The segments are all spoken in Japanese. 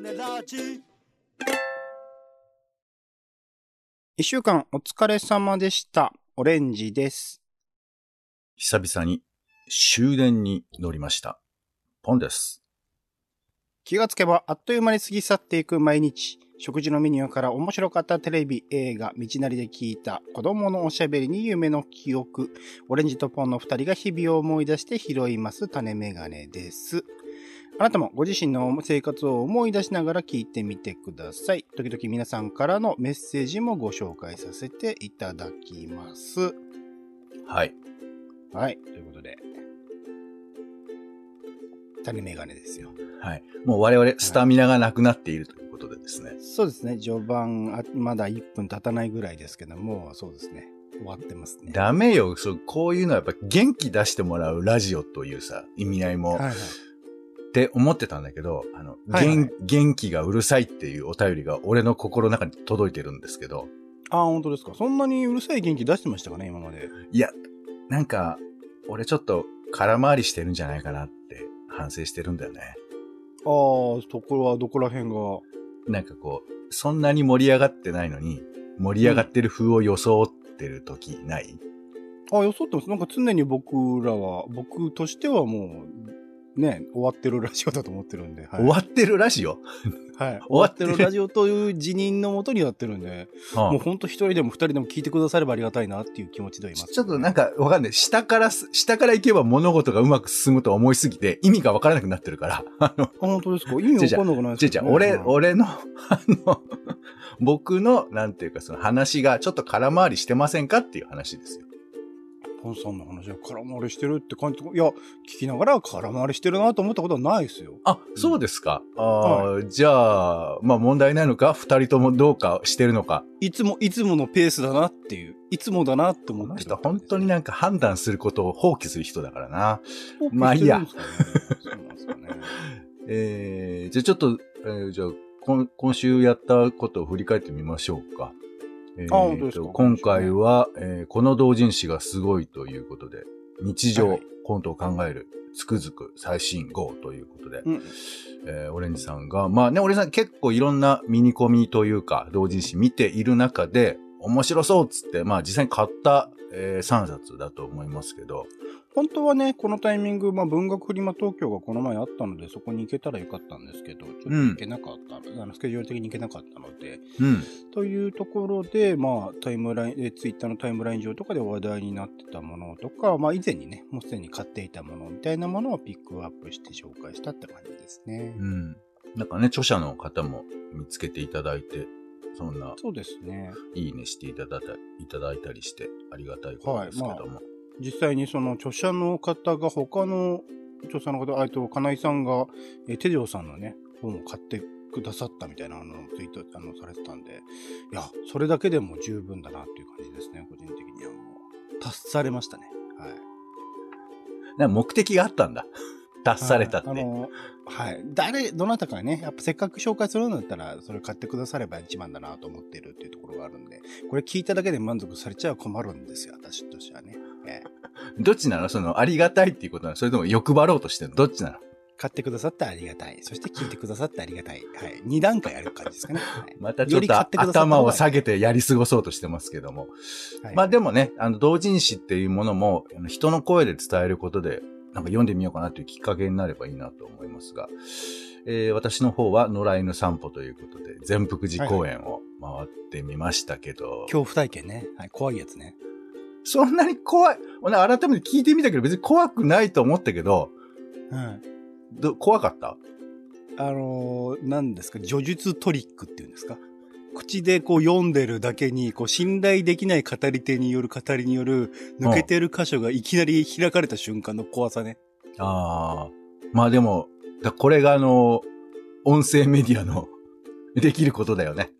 ネラジ。1週間お疲れ様でした。オレンジです。久々に終電に乗りました。ポンです。気がつけばあっという間に過ぎ去っていく毎日。食事のメニューから面白かったテレビ、映画、道なりで聞いた子供のおしゃべりに夢の記憶。オレンジとポンの2人が日々を思い出して拾います種メガネです。あなたもご自身の生活を思い出しながら聞いてみてください。時々皆さんからのメッセージもご紹介させていただきます。はい。はい。ということで。種メガネですよ。はい。もう我々スタミナがなくなっているということでですね。はい、そうですね。序盤まだ1分経たないぐらいですけども、そうですね。終わってますね。ダメよ。こういうのはやっぱ元気出してもらうラジオというさ、意味合いも、はいはい、って思ってたんだけど、はいはい、元気がうるさいっていうお便りが俺の心の中に届いてるんですけど。ああ、本当ですか。そんなにうるさい元気出してましたかね、今まで。いや、なんか、俺ちょっと空回りしてるんじゃないかなって。反省してるんだよね。ああ、そこはどこら辺がなんかそんなに盛り上がってないのに盛り上がってる風を装ってる時ない？あ、装ってます。なんか常に僕としてはもうね、終わってるラジオだと思ってるんで。はい、終わってるラジオ。はい。終わってるラジオという辞任のもとにやってるんで、もう本当一人でも二人でも聞いてくださればありがたいなっていう気持ちでいます、ね。ちょっとなんかわかんない。下から行けば物事がうまく進むと思いすぎて意味がわからなくなってるから。本当ですか。意味わかんなくないですか、ね。俺の僕のなんていうかその話がちょっと空回りしてませんかっていう話ですよ。ポンさんの話は空回りしてるって感じと、いや、聞きながら空回りしてるなと思ったことはないですよ。あ、そうですか。うん、はい、じゃあ、まあ問題ないのか、二人ともどうかしてるのか。いつものペースだなっていう、いつもだなって思ってるって、ね。本当になんか判断することを放棄する人だからな。まあいいや。そうなんですかね。じゃあちょっと、じゃあ今週やったことを振り返ってみましょうか。今回は、この同人誌がすごいということで、日常、はい、コントを考える、つくづく最新号ということで、うん、オレンジさんが、まあね、オレンジさん結構いろんなミニコミというか、同人誌見ている中で、面白そうっつって、まあ実際に買った、3冊だと思いますけど。本当はね、このタイミング、まあ文学フリマ東京がこの前あったので、そこに行けたらよかったんですけど、ちょっと行けなかった、スケジュール的に行けなかったので、うん、というところで、まあタイムライン、ツイッターのタイムライン上とかで話題になってたものとか、まあ以前にね、もうすでに買っていたものみたいなものをピックアップして紹介したって感じですね。うん。なんかね、著者の方も見つけていただいて、そんな、そうですね。いいねしていただいたりしてありがたいことですけども。はい、まあ実際にその著者の方が他の著者の方、金井さんが手錠さんのね本を買ってくださったみたいなツイートされてたんで、いやそれだけでも十分だなっていう感じですね。個人的にはもう達されましたね。はい。なんか目的があったんだ。達されたって。はい。どなたかね、やっぱせっかく紹介するんだったらそれ買ってくだされば一番だなと思ってるっていうところがあるんで、これ聞いただけで満足されちゃ困るんですよ、私としてはね。どっちなの？その、ありがたいっていうことなの？それとも欲張ろうとしてるの？どっちなの？買ってくださってありがたい。そして聞いてくださってありがたい。はい。2段階ある感じですかね。はい、またちょっと頭を下げてやり過ごそうとしてますけども。はい、まあでもね、同人誌っていうものも、人の声で伝えることで、なんか読んでみようかなというきっかけになればいいなと思いますが、私の方は野良犬散歩ということで、善福寺公園を回ってみましたけど。はいはい、恐怖体験ね。はい。怖いやつね。そんなに怖い。改めて聞いてみたけど、別に怖くないと思ったけど、うん、怖かった？何ですか、叙述トリックっていうんですか？口で読んでるだけに、信頼できない語り手による抜けてる箇所がいきなり開かれた瞬間の怖さね。うん、ああ。まあでも、これが音声メディアのできることだよね。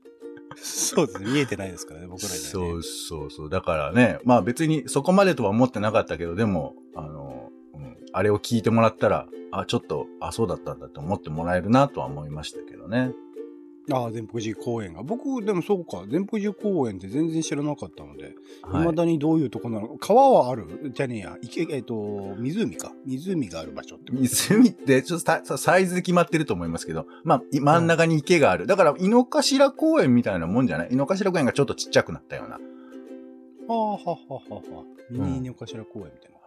そうですね。見えてないですからね、僕らにはね。そうそうそう。だからね、まあ別にそこまでとは思ってなかったけど、でも、あれを聞いてもらったら、あ、ちょっと、あ、そうだったんだと思ってもらえるなとは思いましたけどね。ああ、善福寺公園が。僕、でもそうか、善福寺公園って全然知らなかったので、はいまだにどういうとこなのか、川はあるじゃねえや、池、湖か。湖がある場所って。湖って、ちょっとサイズで決まってると思いますけど、まあ、真ん中に池がある。だから、井の頭公園みたいなもんじゃない？井の頭公園がちょっとちっちゃくなったような。ああ、はははは。ミニ井の頭公園みたいな。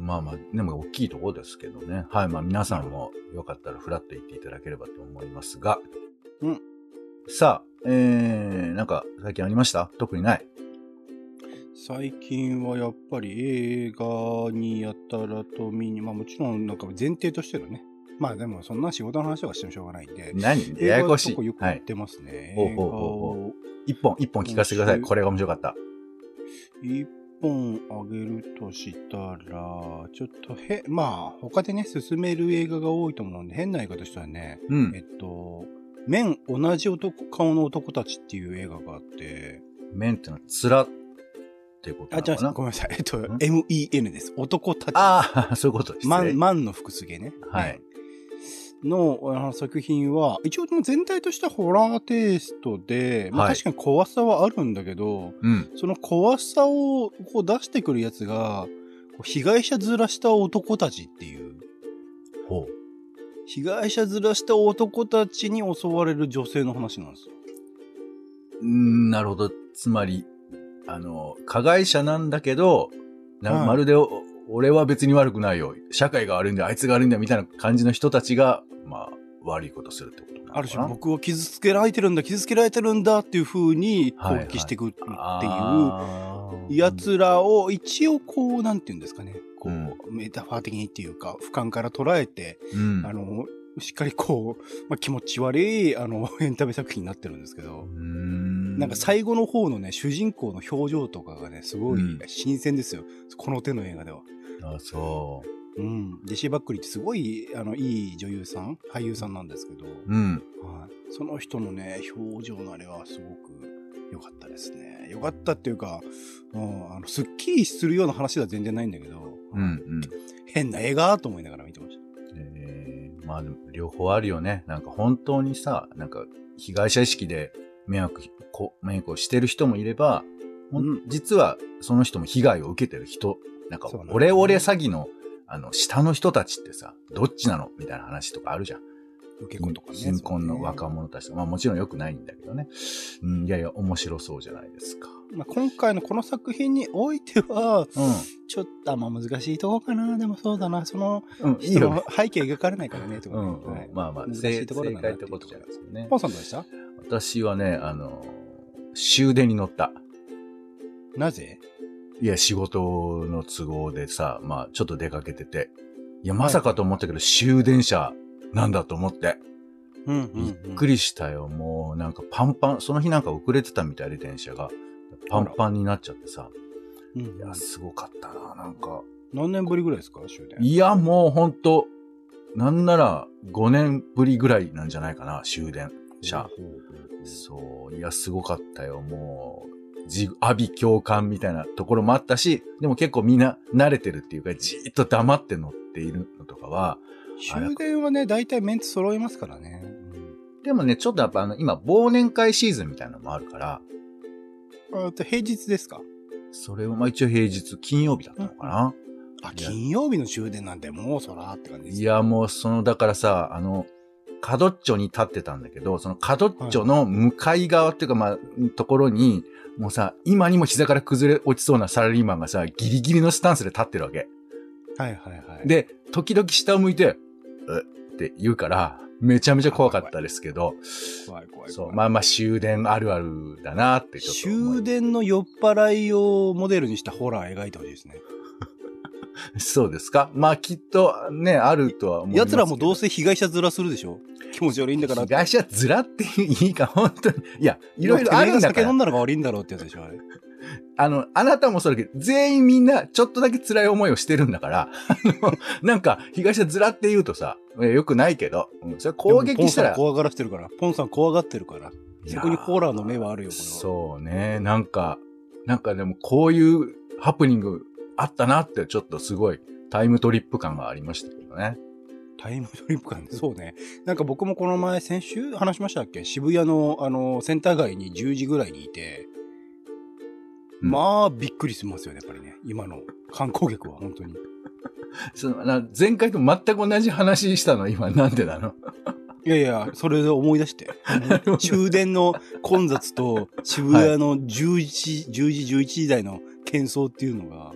まあまあ、でも大きいところですけどね。はい、まあ皆さんもよかったらフラッと行っていただければと思いますが。うん。さあ、なんか最近ありました？特にない。最近はやっぱり映画にやたらと見に、まあもちろんなんか前提としてのね。まあでもそんな仕事の話とかしてもしょうがないんで。何？ややこしい。映画とかよく言ってますね。はい、おう。一本聞かせてください。これが面白かった。1本あげるとしたら、ちょっとまあ、他でね、進める映画が多いと思うんで、変な映画としてはね、うん、M.E.N. 同じ顔の男たちっていう映画があって、M.E.N. ってのは、面ってことなのかな？あ、じゃあ、ごめんなさい。M.E.N. です。男たち。ああ、そういうことですね。マンの服すげね。はい。ねの作品は、一応全体としてはホラーテイストで、まあ、確かに怖さはあるんだけど、はいうん、その怖さをこう出してくるやつが、被害者ずらした男たちっていう。ほう。被害者ずらした男たちに襲われる女性の話なんですよ。なるほど。つまり、加害者なんだけど、まるで、はい、俺は別に悪くないよ。社会が悪いんだ、あいつが悪いんだ、みたいな感じの人たちが、まあ、悪いことするってことなのかな。ある種、僕を傷つけられてるんだっていう風に攻撃していくっていう、奴らを一応こう、なんて言うんですかね、こう、うん、メタファー的にっていうか、俯瞰から捉えて、うん、しっかりこう、まあ、気持ち悪い、エンタメ作品になってるんですけど、なんか最後の方のね、主人公の表情とかがね、すごい新鮮ですよ。うん、この手の映画では。ああ、そう。うん。ジェシー・バックリーってすごい、いい女優さん、俳優さんなんですけど、うん。はい。その人のね、表情のあれはすごく良かったですね。良かったっていうか、うん、すっきりするような話では全然ないんだけど、うんうん。変な映画と思いながら見てました。まあでも両方あるよね。なんか本当にさ、なんか被害者意識で迷惑をしてる人もいれば、うん、実はその人も被害を受けてる人、なんかオレオレ詐欺の、下の人たちってさ、どっちなのみたいな話とかあるじゃん。受け子とかね。貧困の若者たちとか、まあもちろん良くないんだけどね。うん、いやいや、面白そうじゃないですか。まあ、今回のこの作品においては、うん、ちょっと、まあ難しいところかな。でもそうだな。その、うん、いいよね、背景描かれないからね、とかね。うんうんはい、まあまあ、正解ってことじゃないですかね。ポンさんどうでした？私はね、終電に乗った。なぜ？いや、仕事の都合でさ、まあ、ちょっと出かけてて。いや、まさかと思ったけど、はい、終電車なんだと思って。うんうんうん、びっくりしたよ。もう、なんかパンパン、その日なんか遅れてたみたいで、電車が。パンパンになっちゃってさ。うん、いや、すごかったな、なんか。何年ぶりぐらいですか、終電？いや、もうほんと、なんなら5年ぶりぐらいなんじゃないかな、終電。そう。いや、すごかったよ。もう、阿鼻共感みたいなところもあったし、でも結構みんな慣れてるっていうか、じーっと黙って乗っているのとかは。終電はね、大体メンツ揃いますからね。でもね、ちょっとやっぱ今、忘年会シーズンみたいなのもあるから。平日ですか？それは、まあ一応平日、金曜日だったのかな。あ、金曜日の終電なんてもうそらって感じですね。いや、もうだからさ、角っちょに立ってたんだけど、その角っちょの向かい側っていうか、まあ、ところに、もうさ、今にも膝から崩れ落ちそうなサラリーマンがさ、ギリギリのスタンスで立ってるわけ。はいはいはい。で、時々下を向いて、って言うから、めちゃめちゃ怖かったですけど、怖い。そう、まあまあ終電あるあるだなってちょっと思い。終電の酔っ払いをモデルにしたホラー描いてほしいですね。そうですか。まあきっとね、あるとは思います。奴らもどうせ被害者面するでしょ？気持ち悪いんだから。被害者面っていいか、本当に。いや、いろいろあるんだから。酒飲んだのが悪いんだろうってやつでしょ、あれ。あなたもそうだけど、全員みんなちょっとだけ辛い思いをしてるんだから、なんか、被害者面って言うとさ、よくないけど、うん、それ攻撃したら。ポンさん怖がってるから。そこにホラーの目はあるよ、これは。そうね、なんかでもこういうハプニング、あったなって、ちょっとすごいタイムトリップ感がありましたけどね。タイムトリップ感ね。そうね。なんか僕もこの前、先週話しましたっけ？渋谷の、センター街に10時ぐらいにいて、うん、まあ、びっくりしますよね、やっぱりね。今の観光客は、本当に。そのな前回と全く同じ話したの、今、なんでなの？いやいや、それで思い出して。終電の混雑と渋谷の10時、11時台の喧騒っていうのが、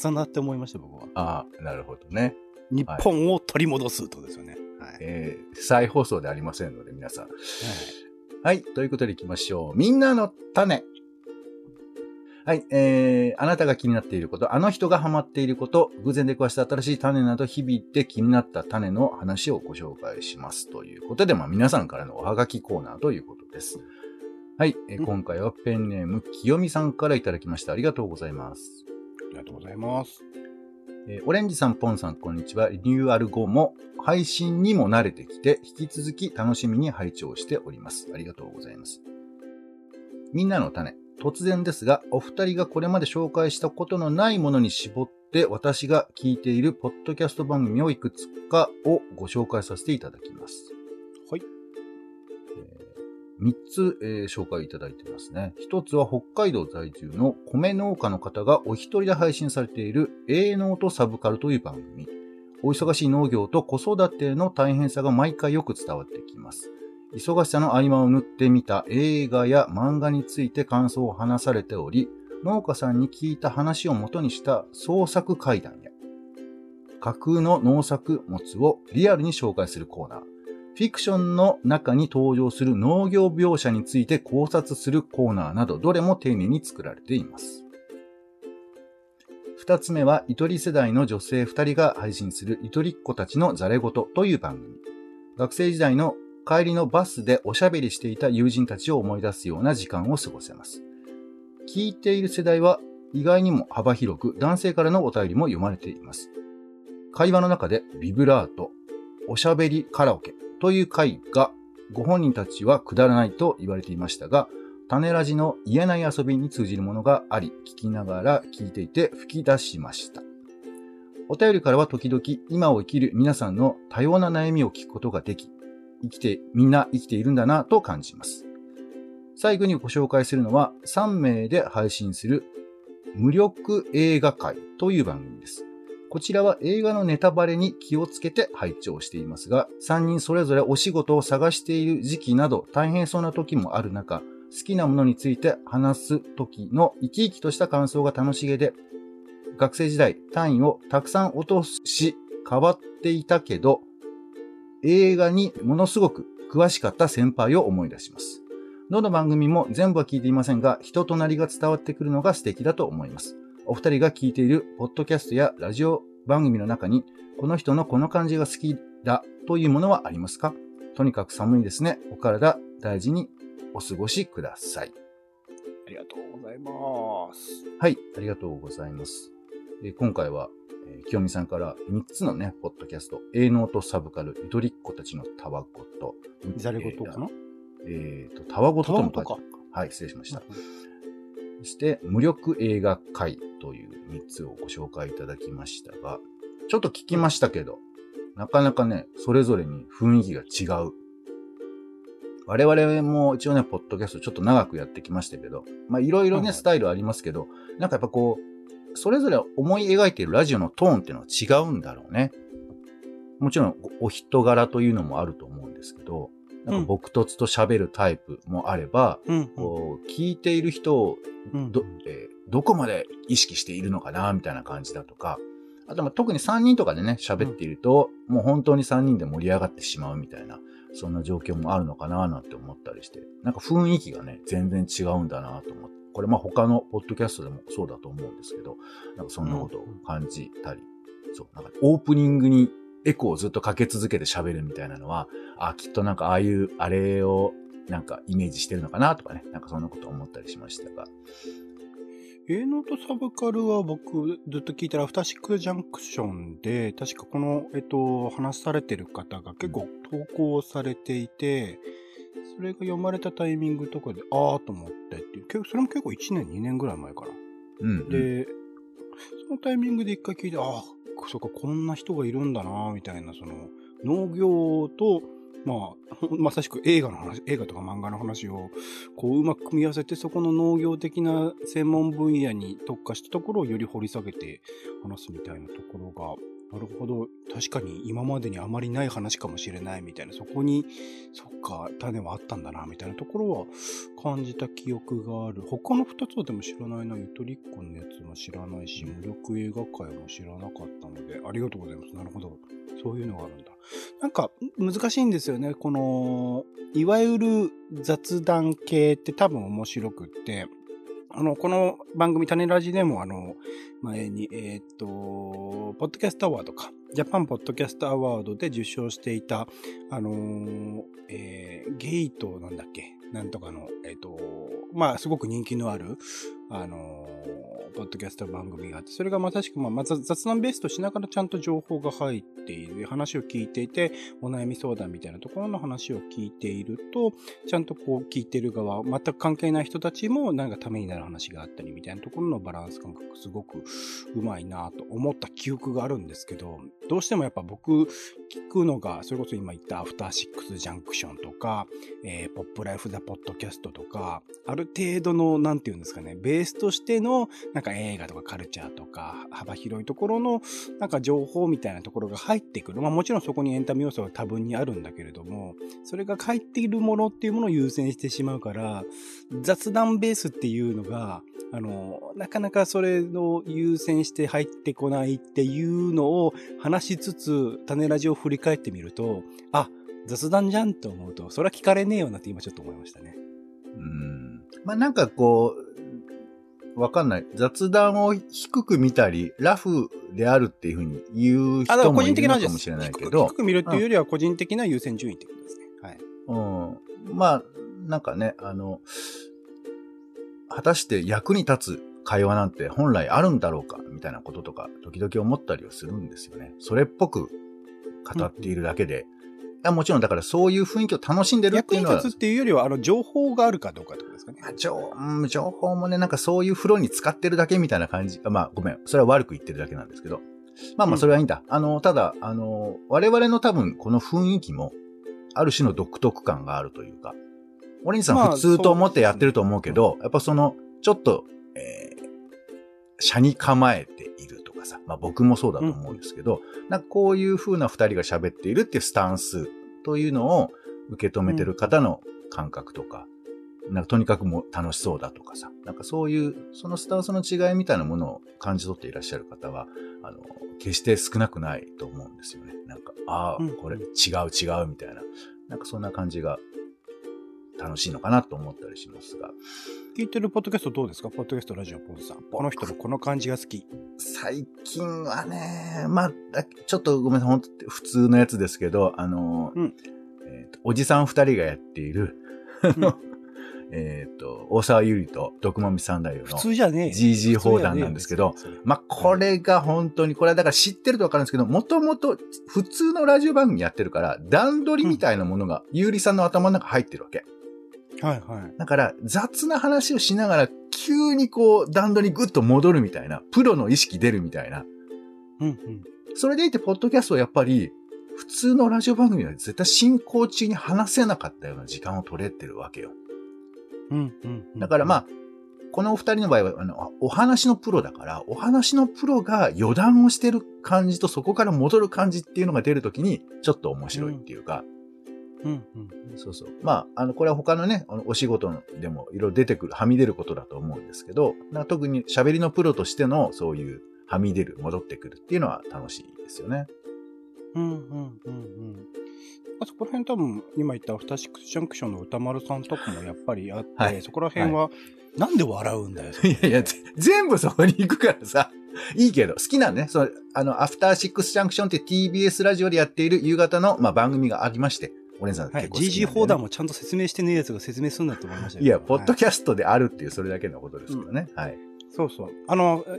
重なって思いました、はい、僕は。ああ、なるほどね。日本を取り戻すとですよね、はい、再放送でありませんので皆さん、はい、はい、ということでいきましょう。みんなの種。はい、あなたが気になっていること、あの人がハマっていること、偶然出くわした新しい種など、日々で気になった種の話をご紹介しますということで、まあ、皆さんからのおはがきコーナーということです。はい、今回はペンネームきよみさんからいただきました。ありがとうございます。ありがとうございます。オレンジさん、ポンさん、こんにちは。リニューアル後も配信にも慣れてきて、引き続き楽しみに拝聴しております。ありがとうございます。みんなの種。突然ですが、お二人がこれまで紹介したことのないものに絞って、私が聞いているポッドキャスト番組をいくつかをご紹介させていただきます。はい。3つ、紹介いただいてますね。1つは北海道在住の米農家の方がお一人で配信されている営農とサブカルという番組。お忙しい農業と子育ての大変さが毎回よく伝わってきます。忙しさの合間を縫ってみた映画や漫画について感想を話されており、農家さんに聞いた話を元にした創作怪談や架空の農作物をリアルに紹介するコーナー、フィクションの中に登場する農業描写について考察するコーナーなど、どれも丁寧に作られています。二つ目は、いとり世代の女性二人が配信するいとりっ子たちのざれごとという番組。学生時代の帰りのバスでおしゃべりしていた友人たちを思い出すような時間を過ごせます。聞いている世代は意外にも幅広く、男性からのお便りも読まれています。会話の中でビブラート、おしゃべりカラオケ、という回が、ご本人たちはくだらないと言われていましたが、種ラジの言えない遊びに通じるものがあり、聞きながら聞いていて吹き出しました。お便りからは時々今を生きる皆さんの多様な悩みを聞くことができ、みんな生きているんだなと感じます。最後にご紹介するのは3名で配信する無力映画会という番組です。こちらは映画のネタバレに気をつけて拝聴していますが、3人それぞれお仕事を探している時期など大変そうな時もある中、好きなものについて話す時の生き生きとした感想が楽しげで、学生時代単位をたくさん落とし変わっていたけど、映画にものすごく詳しかった先輩を思い出します。どの番組も全部は聞いていませんが、人となりが伝わってくるのが素敵だと思います。お二人が聞いているポッドキャストやラジオ番組の中に、この人のこの感じが好きだというものはありますか？とにかく寒いですね。お体大事にお過ごしください。ありがとうございます。はい、ありがとうございます。今回は、きよみさんから3つのね、ポッドキャスト、営農とサブカル、ゆとりっ子たちのたわごと、ざれごとかな？たわごとのとか。はい、失礼しました。そして、無力映画会という3つをご紹介いただきましたが、ちょっと聞きましたけど、なかなかね、それぞれに雰囲気が違う。我々も一応ね、ポッドキャストちょっと長くやってきましたけど、まあいろいろね、スタイルありますけど、なんかやっぱこう、それぞれ思い描いているラジオのトーンっていうのは違うんだろうね。もちろん、お人柄というのもあると思うんですけど、なんか僕とつと喋るタイプもあれば、うん、こう聞いている人をどこまで意識しているのかなみたいな感じだとか、あとまあ特に3人とかでね喋っていると、もう本当に3人で盛り上がってしまうみたいな、そんな状況もあるのかななんて思ったりして、なんか雰囲気がね全然違うんだなと思って、これまあ他のポッドキャストでもそうだと思うんですけど、なんかそんなことを感じたり、そうなんかオープニングにエコをずっとかけ続けて喋るみたいなのは、あ、きっとなんかああいうあれをなんかイメージしてるのかなとかね、なんかそんなこと思ったりしましたが。営農とサブカルは僕ずっと聞いたら、アフターシックスジャンクションで、確かこの、話されてる方が結構投稿されていて、それが読まれたタイミングとかで、あーと思ってっていう、それも結構1年、2年ぐらい前かな。うんうん、で、そのタイミングで一回聞いて、あー、そうか、こんな人がいるんだなみたいな、その農業と、まさしく映画とか漫画の話をこううまく組み合わせて、そこの農業的な専門分野に特化したところをより掘り下げて話すみたいなところが、なるほど、確かに今までにあまりない話かもしれないみたいな、そこにそっか種はあったんだなみたいなところは感じた記憶がある。他の2つはでも知らないな。ゆとりっ子のやつも知らないし、無力映画界も知らなかったので、ありがとうございます。なるほど、そういうのがあるんだ。なんか難しいんですよね、このいわゆる雑談系って多分面白くって、この番組種ラジでも前にポッドキャストアワードかジャパンポッドキャストアワードで受賞していたゲイとなんだっけなんとかのすごく人気のあるポッドキャスト番組があって、それがまさしく雑談ベースとしながらちゃんと情報が入っている、話を聞いていてお悩み相談みたいなところの話を聞いていると、ちゃんとこう聞いてる側全く関係ない人たちもなんかためになる話があったりみたいなところのバランス感覚すごくうまいなと思った記憶があるんですけど、どうしてもやっぱ僕聞くのがそれこそ今言ったアフターシックスジャンクションとか、ポップライフザポッドキャストとか、ある程度のなんていうんですかね、ベースとしてのなんか映画とかカルチャーとか幅広いところのなんか情報みたいなところが入ってくる、もちろんそこにエンタメ要素は多分にあるんだけれども、それが入っているものっていうものを優先してしまうから、雑談ベースっていうのがなかなかそれを優先して入ってこないっていうのを話しつつ種ラジを振り返ってみると、あ、雑談じゃんと思うと、それは聞かれねえよなって今ちょっと思いましたね。なんかこうわかんない。雑談を低く見たり、ラフであるっていうふうに言う人もいるのかもしれないけど。低く見るっていうよりは個人的な優先順位ってことですね。はい。なんかね、果たして役に立つ会話なんて本来あるんだろうか、みたいなこととか、時々思ったりはするんですよね。それっぽく語っているだけで。もちろんだからそういう雰囲気を楽しんでるっていうのは役に立つっていうよりは情報があるかどうかってことですかね。情報もね、なんかそういう風呂に使ってるだけみたいな感じ。ごめん、それは悪く言ってるだけなんですけど。それはいいんだ。ただ我々の多分この雰囲気もある種の独特感があるというか、オレンジさん普通と思ってやってると思うけど、やっぱそのちょっと車に構えているとかさ、僕もそうだと思うんですけど、なんかこういう風な二人が喋っているっていうスタンスというのを受け止めてる方の感覚とか、なんかとにかくも楽しそうだとかさ、なんかそういうそのスタンスの違いみたいなものを感じ取っていらっしゃる方は決して少なくないと思うんですよね。なんかこれ違う違うみたいな、なんかそんな感じが楽しいのかなと思ったりしますが、聞いてるポッドキャストどうですか？ポッドキャストラジオポーズさん、この人のこの感じが好き。最近はね、ちょっとごめんなさい、本当普通のやつですけど、おじさん2人がやっている大沢ゆりと毒まみさんだよの GG 砲弾なんですけど、これが本当に、これはだから知ってると分かるんですけど、もともと普通のラジオ番組やってるから段取りみたいなものがゆりさんの頭の中入ってるわけ。だから雑な話をしながら急にこう段取りグッと戻るみたいな、プロの意識出るみたいな、それでいてポッドキャストはやっぱり普通のラジオ番組は絶対進行中に話せなかったような時間を取れてるわけよ。だからこのお二人の場合はお話のプロだから、お話のプロが余談をしてる感じとそこから戻る感じっていうのが出るときにちょっと面白いっていうか、そうそう。これは他のね、お仕事でもいろいろ出てくる、はみ出ることだと思うんですけど、特に喋りのプロとしてのそういうはみ出る、戻ってくるっていうのは楽しいですよね。そこら辺多分、今言ったアフターシックスジャンクションの歌丸さんとかもやっぱりあって、そこら辺は、なんで笑うんだよ。全部そこに行くからさ。いいけど、好きなね、アフターシックスジャンクションって TBS ラジオでやっている夕方の、番組がありまして、オレンジさん結構好きなんでね。GG 砲弾もちゃんと説明してねえやつが説明するんだと思いましたけど。ポッドキャストであるっていう、それだけのことですけどね。そうそう。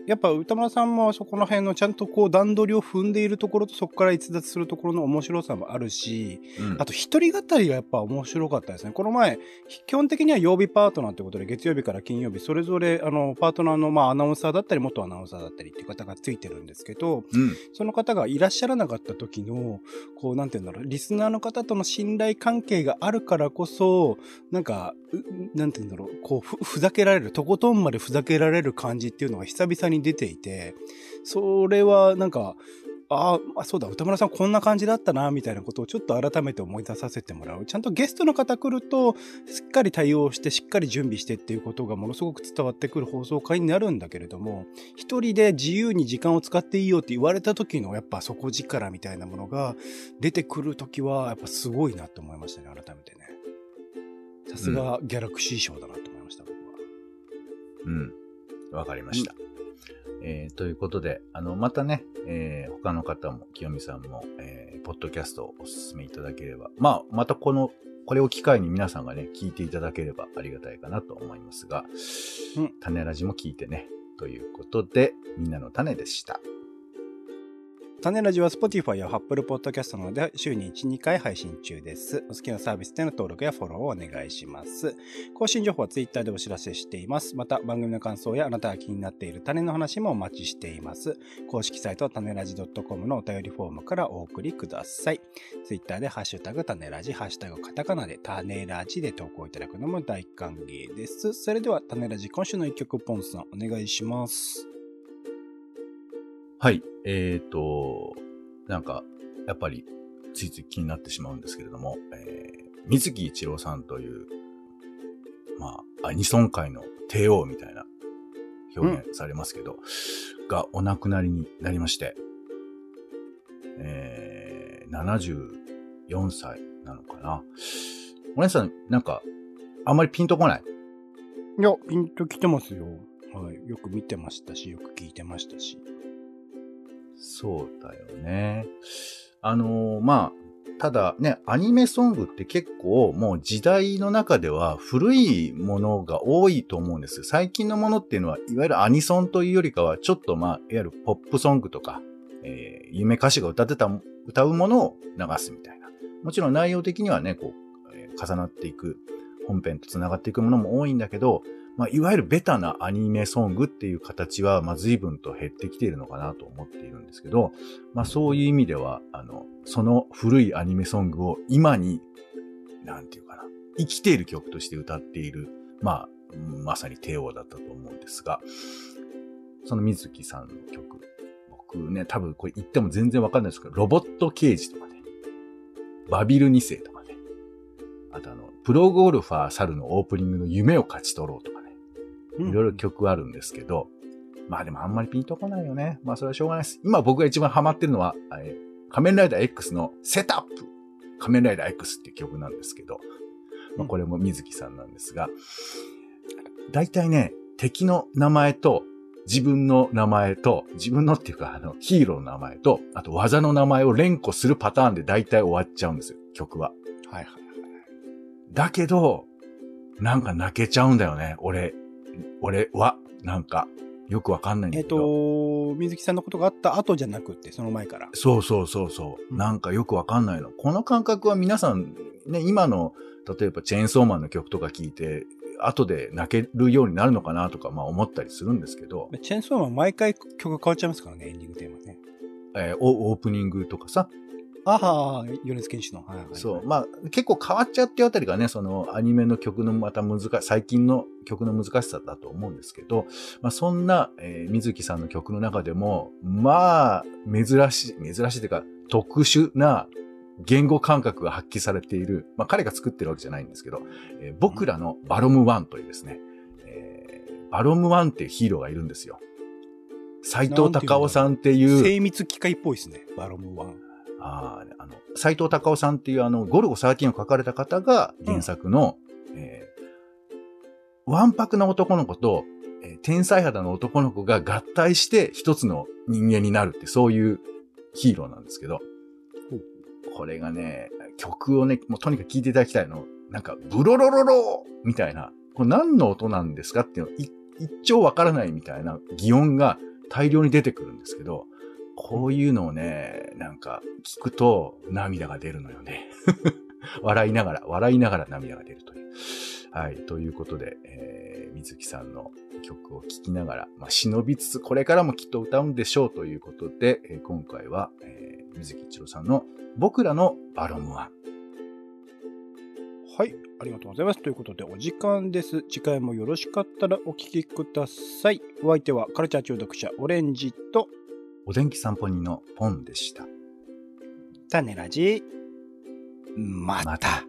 やっぱ歌丸さんもそこの辺のちゃんとこう段取りを踏んでいるところと、そこから逸脱するところの面白さもあるし、うん、あと一人語りがやっぱ面白かったですね。この前、基本的には曜日パートナーということで、月曜日から金曜日、それぞれパートナーのまあアナウンサーだったり、元アナウンサーだったりっていう方がついてるんですけど、うん、その方がいらっしゃらなかった時の、こうなんていうんだろう、リスナーの方との信頼関係があるからこそ、なんか、なんていうんだろう、こうふざけられる、とことんまでふざけられる感じっていうのが久々に出ていて、それはなんか、ああ、そうだ、歌丸さんこんな感じだったなみたいなことをちょっと改めて思い出させてもらう。ちゃんとゲストの方来るとしっかり対応して、しっかり準備してっていうことがものすごく伝わってくる放送回になるんだけれども、一人で自由に時間を使っていいよって言われた時のやっぱ底力みたいなものが出てくる時はやっぱすごいなと思いましたね。改めてね、さすがギャラクシー賞だなと思いました、僕は。うん。わかりました、ということで、またね、他の方も、清美さんも、ポッドキャストをお勧めいただければ、まあ、またこれを機会に皆さんがね、聞いていただければありがたいかなと思いますが、うん、種ラジも聞いてね、ということで、みんなの種でした。種ラジは Spotify や Apple Podcast などで週に 1,2 回配信中です。お好きなサービスでの登録やフォローをお願いします。更新情報は Twitter でお知らせしています。また番組の感想やあなたが気になっている種の話もお待ちしています。公式サイト種ラジ .com のお便りフォームからお送りください。Twitter でハッシュタグ種ラジ、ハッシュタグカタカナで種ラジで投稿いただくのも大歓迎です。それでは種ラジ、今週の一曲、ポンさんお願いします。はい。なんか、やっぱり、ついつい気になってしまうんですけれども、水木一郎さんという、まあ、アニソン界の帝王みたいな表現されますけど、うん、がお亡くなりになりまして、74歳なのかな。お姉さん、なんか、あんまりピンとこない？いや、ピンと来てますよ。はい。よく見てましたし、よく聞いてましたし。そうだよね。まあ、ただね、アニメソングって結構もう時代の中では古いものが多いと思うんですよ。最近のものっていうのは、いわゆるアニソンというよりかは、ちょっとまあ、いわゆるポップソングとか、有名歌手が歌うものを流すみたいな。もちろん内容的にはね、こう、重なっていく、本編と繋がっていくものも多いんだけど、まあ、いわゆるベタなアニメソングっていう形は、まあ、随分と減ってきているのかなと思っているんですけど、まあ、そういう意味では、その古いアニメソングを今に、なんていうかな、生きている曲として歌っている、まあ、まさに帝王だったと思うんですが、その水木さんの曲、僕ね、多分これ言っても全然わかんないですけど、ロボット刑事とかね、バビル2世とかね、あとプロゴルファー猿のオープニングの夢を勝ち取ろうとか、いろいろ曲あるんですけど、まあでもあんまりピンとこないよね。まあそれはしょうがないです。今僕が一番ハマってるのは、仮面ライダー X のセットアップ仮面ライダー X っていう曲なんですけど、まあ、これも水木さんなんですが、だいたいね、敵の名前と自分の名前と、自分のっていうかヒーローの名前と、あと技の名前を連呼するパターンでだいたい終わっちゃうんですよ、曲は。はいはいはい。だけど、なんか泣けちゃうんだよね、俺は、なんか、よくわかんないんだけど。水木さんのことがあった後じゃなくって、その前から。そうそう。うん、なんかよくわかんないの。この感覚は皆さん、ね、今の、例えばチェーンソーマンの曲とか聞いて、後で泣けるようになるのかなとか、まあ思ったりするんですけど。チェーンソーマン毎回曲変わっちゃいますからね、エンディングテーマね。オープニングとかさ。ああ、米津玄師の。はいはいはい、そう。まあ、結構変わっちゃうっていうあたりがね、そのアニメの曲のまた最近の曲の難しさだと思うんですけど、まあそんな、水木さんの曲の中でも、まあ、珍しいというか、特殊な言語感覚が発揮されている、まあ彼が作ってるわけじゃないんですけど、僕らのバロム1というですね、バロム1っていうヒーローがいるんですよ。斎藤隆夫さんっていう。精密機械っぽいですね、バロム1。斎藤隆夫さんっていうゴルゴ13を書かれた方が原作の、わんぱくな男の子と、天才肌の男の子が合体して一つの人間になるってそういうヒーローなんですけど、これがね、曲をね、もうとにかく聴いていただきたいの、なんか、ブロロロロみたいな、これ何の音なんですかっていうのを一一丁わからないみたいな擬音が大量に出てくるんですけど、こういうのをね、なんか聞くと涙が出るのよね。笑いながら涙が出るという。はい。ということで、水木さんの曲を聴きながら、まあ、忍びつつ、これからもきっと歌うんでしょうということで、今回は、水木一郎さんの僕らのバロム1。はい。ありがとうございます。ということで、お時間です。次回もよろしかったらお聞きください。お相手は、カルチャー中毒者、オレンジと、お天気散歩人のポンでした。タネラジ、また。